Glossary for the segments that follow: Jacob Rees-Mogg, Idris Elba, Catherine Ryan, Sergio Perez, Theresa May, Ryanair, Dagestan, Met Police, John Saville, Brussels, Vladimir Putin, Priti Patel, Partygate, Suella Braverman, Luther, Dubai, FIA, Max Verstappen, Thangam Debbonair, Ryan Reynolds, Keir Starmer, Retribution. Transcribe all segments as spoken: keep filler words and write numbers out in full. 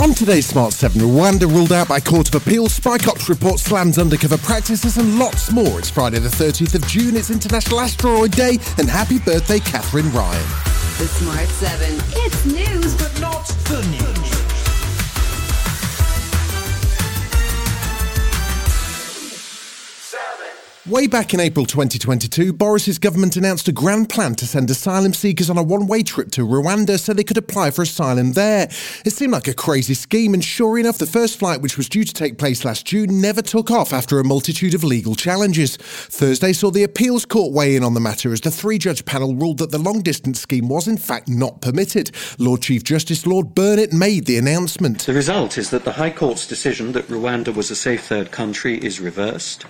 On today's Smart seven, Rwanda ruled out by Court of Appeal, Spycops report slams undercover practices, and lots more. It's Friday the thirtieth of June, it's International Asteroid Day, and happy birthday, Catherine Ryan. The Smart seven. It's news, but not the news. Way back in April twenty twenty-two, Boris's government announced a grand plan to send asylum seekers on a one-way trip to Rwanda so they could apply for asylum there. It seemed like a crazy scheme, and sure enough, the first flight, which was due to take place last June, never took off after a multitude of legal challenges. Thursday saw the Appeals Court weigh in on the matter as the three-judge panel ruled that the long-distance scheme was in fact not permitted. Lord Chief Justice Lord Burnett made the announcement. The result is that the High Court's decision that Rwanda was a safe third country is reversed,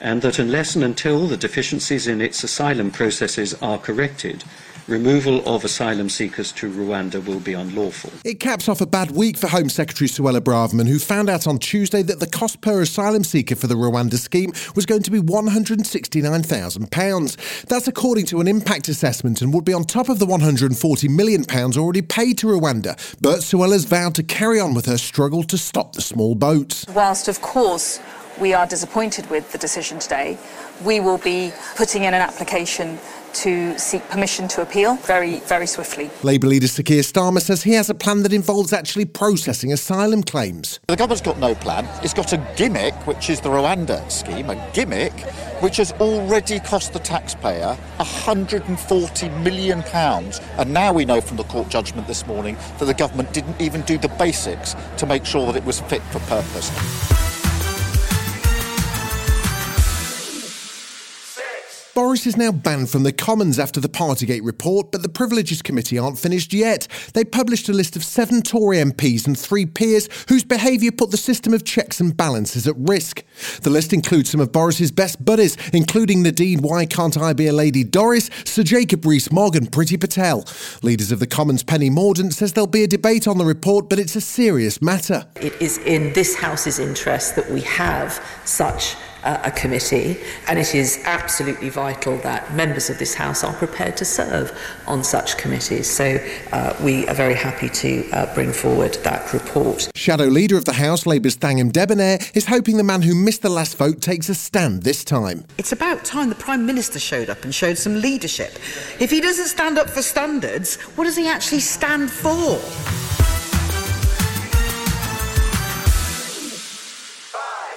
and that unless and until the deficiencies in its asylum processes are corrected, removal of asylum seekers to Rwanda will be unlawful. It caps off a bad week for Home Secretary Suella Braverman, who found out on Tuesday that the cost per asylum seeker for the Rwanda scheme was going to be one hundred sixty-nine thousand pounds. That's according to an impact assessment and would be on top of the one hundred forty million pounds already paid to Rwanda. But Suella's vowed to carry on with her struggle to stop the small boats. Whilst, of course, we are disappointed with the decision today, we will be putting in an application to seek permission to appeal very, very swiftly. Labour leader Sir Keir Starmer says he has a plan that involves actually processing asylum claims. The government's got no plan. It's got a gimmick, which is the Rwanda scheme, a gimmick which has already cost the taxpayer one hundred forty million pounds. And now we know from the court judgment this morning that the government didn't even do the basics to make sure that it was fit for purpose. Boris is now banned from the Commons after the Partygate report, but the Privileges Committee aren't finished yet. They published a list of seven Tory M Ps and three peers whose behaviour put the system of checks and balances at risk. The list includes some of Boris's best buddies, including Nadine Why Can't I Be a Lady Dorris, Sir Jacob Rees-Mogg and Priti Patel. Leaders of the Commons Penny Mordaunt says there'll be a debate on the report, but it's a serious matter. It is in this House's interest that we have such a committee, and it is absolutely vital that members of this House are prepared to serve on such committees. So uh, we are very happy to uh, bring forward that report. Shadow leader of the House, Labour's Thangam Debbonair, is hoping the man who missed the last vote takes a stand this time. It's about time the Prime Minister showed up and showed some leadership. If he doesn't stand up for standards, what does he actually stand for?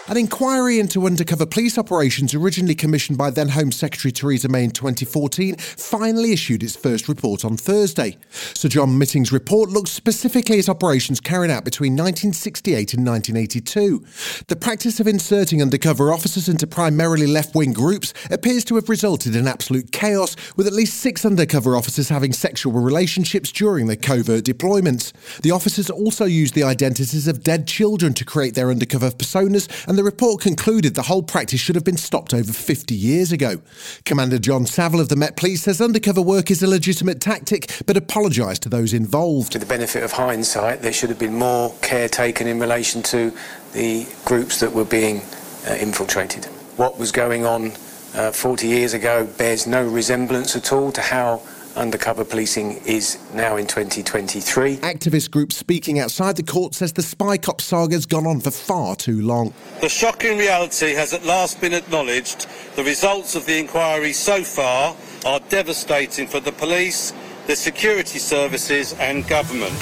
An inquiry into undercover police operations originally commissioned by then Home Secretary Theresa May in twenty fourteen finally issued its first report on Thursday. Sir John Mitting's report looked specifically at operations carried out between nineteen sixty-eight and nineteen eighty-two. The practice of inserting undercover officers into primarily left-wing groups appears to have resulted in absolute chaos, with at least six undercover officers having sexual relationships during their covert deployments. The officers also used the identities of dead children to create their undercover personas, and the report concluded the whole practice should have been stopped over fifty years ago. Commander John Saville of the Met Police says undercover work is a legitimate tactic, but apologised to those involved. To the benefit of hindsight, there should have been more care taken in relation to the groups that were being uh, infiltrated. What was going on uh, forty years ago bears no resemblance at all to how undercover policing is now in twenty twenty-three. Activist groups speaking outside the court says the Spycops saga's gone on for far too long. The shocking reality has at last been acknowledged. The results of the inquiry so far are devastating for the police, the security services and government.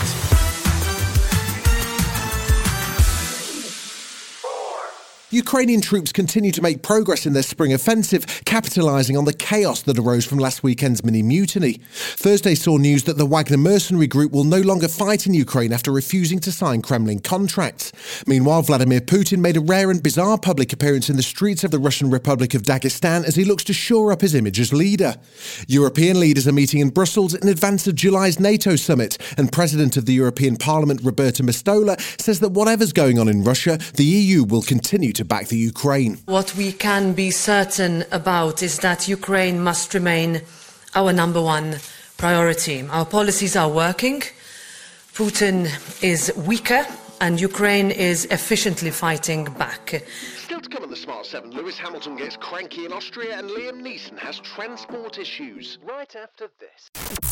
Ukrainian troops continue to make progress in their spring offensive, capitalising on the chaos that arose from last weekend's mini-mutiny. Thursday saw news that the Wagner mercenary group will no longer fight in Ukraine after refusing to sign Kremlin contracts. Meanwhile, Vladimir Putin made a rare and bizarre public appearance in the streets of the Russian Republic of Dagestan as he looks to shore up his image as leader. European leaders are meeting in Brussels in advance of July's NATO summit, and President of the European Parliament Roberta Metsola says that whatever's going on in Russia, the E U will continue to back the Ukraine. What we can be certain about is that Ukraine must remain our number one priority. Our policies are working, Putin is weaker, and Ukraine is efficiently fighting back. Still to come on the Smart seven, Lewis Hamilton gets cranky in Austria and Liam Neeson has transport issues. Right after this.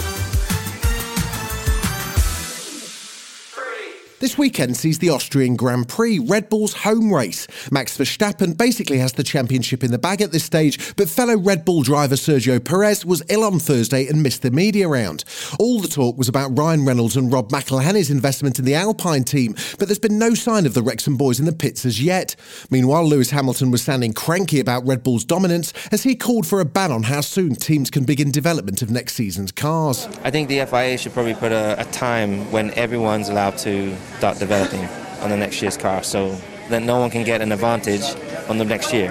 This weekend sees the Austrian Grand Prix, Red Bull's home race. Max Verstappen basically has the championship in the bag at this stage, but fellow Red Bull driver Sergio Perez was ill on Thursday and missed the media round. All the talk was about Ryan Reynolds and Rob McElhenney's investment in the Alpine team, but there's been no sign of the Wrexham boys in the pits as yet. Meanwhile, Lewis Hamilton was sounding cranky about Red Bull's dominance as he called for a ban on how soon teams can begin development of next season's cars. I think the F I A should probably put a, a time when everyone's allowed to start developing on the next year's car so that no one can get an advantage on the next year,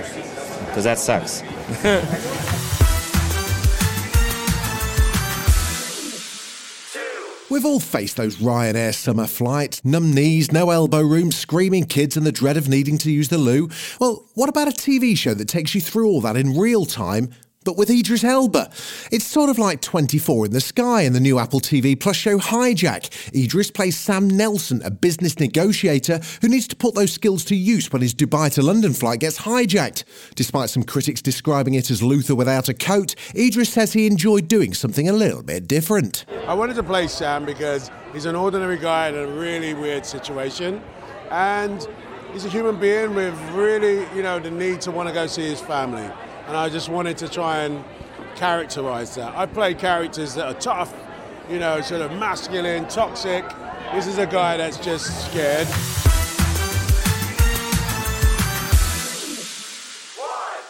because that sucks. We've all faced those Ryanair summer flights, numb knees, no elbow room, screaming kids and the dread of needing to use the loo. Well, what about a T V show that takes you through all that in real time, but with Idris Elba? It's sort of like twenty-four in the Sky and the new Apple T V Plus show Hijack. Idris plays Sam Nelson, a business negotiator who needs to put those skills to use when his Dubai to London flight gets hijacked. Despite some critics describing it as Luther without a coat, Idris says he enjoyed doing something a little bit different. I wanted to play Sam because he's an ordinary guy in a really weird situation, and he's a human being with really, you know, the need to want to go see his family. And I just wanted to try and characterise that. I play characters that are tough, you know, sort of masculine, toxic. This is a guy that's just scared.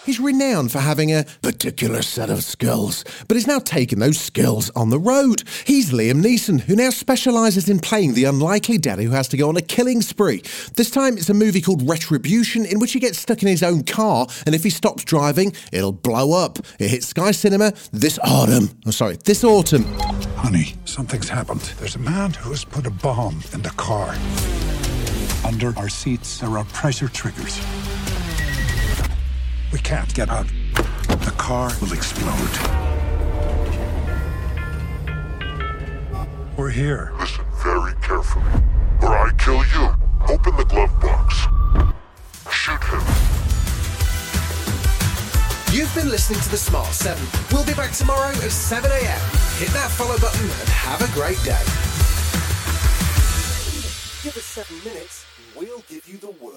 He's renowned for having a particular set of skills, but he's now taken those skills on the road. He's Liam Neeson, who now specialises in playing the unlikely dad who has to go on a killing spree. This time it's a movie called Retribution, in which he gets stuck in his own car, and if he stops driving, it'll blow up. It hits Sky Cinema this autumn. I'm oh, sorry, this autumn. Honey, something's happened. There's a man who has put a bomb in the car. Under our seats there are pressure triggers. We can't get out. The car will explode. We're here. Listen very carefully, or I kill you. Open the glove box. Shoot him. You've been listening to The Smart seven. We'll be back tomorrow at seven a.m. Hit that follow button and have a great day. Give us seven minutes, we'll give you the world.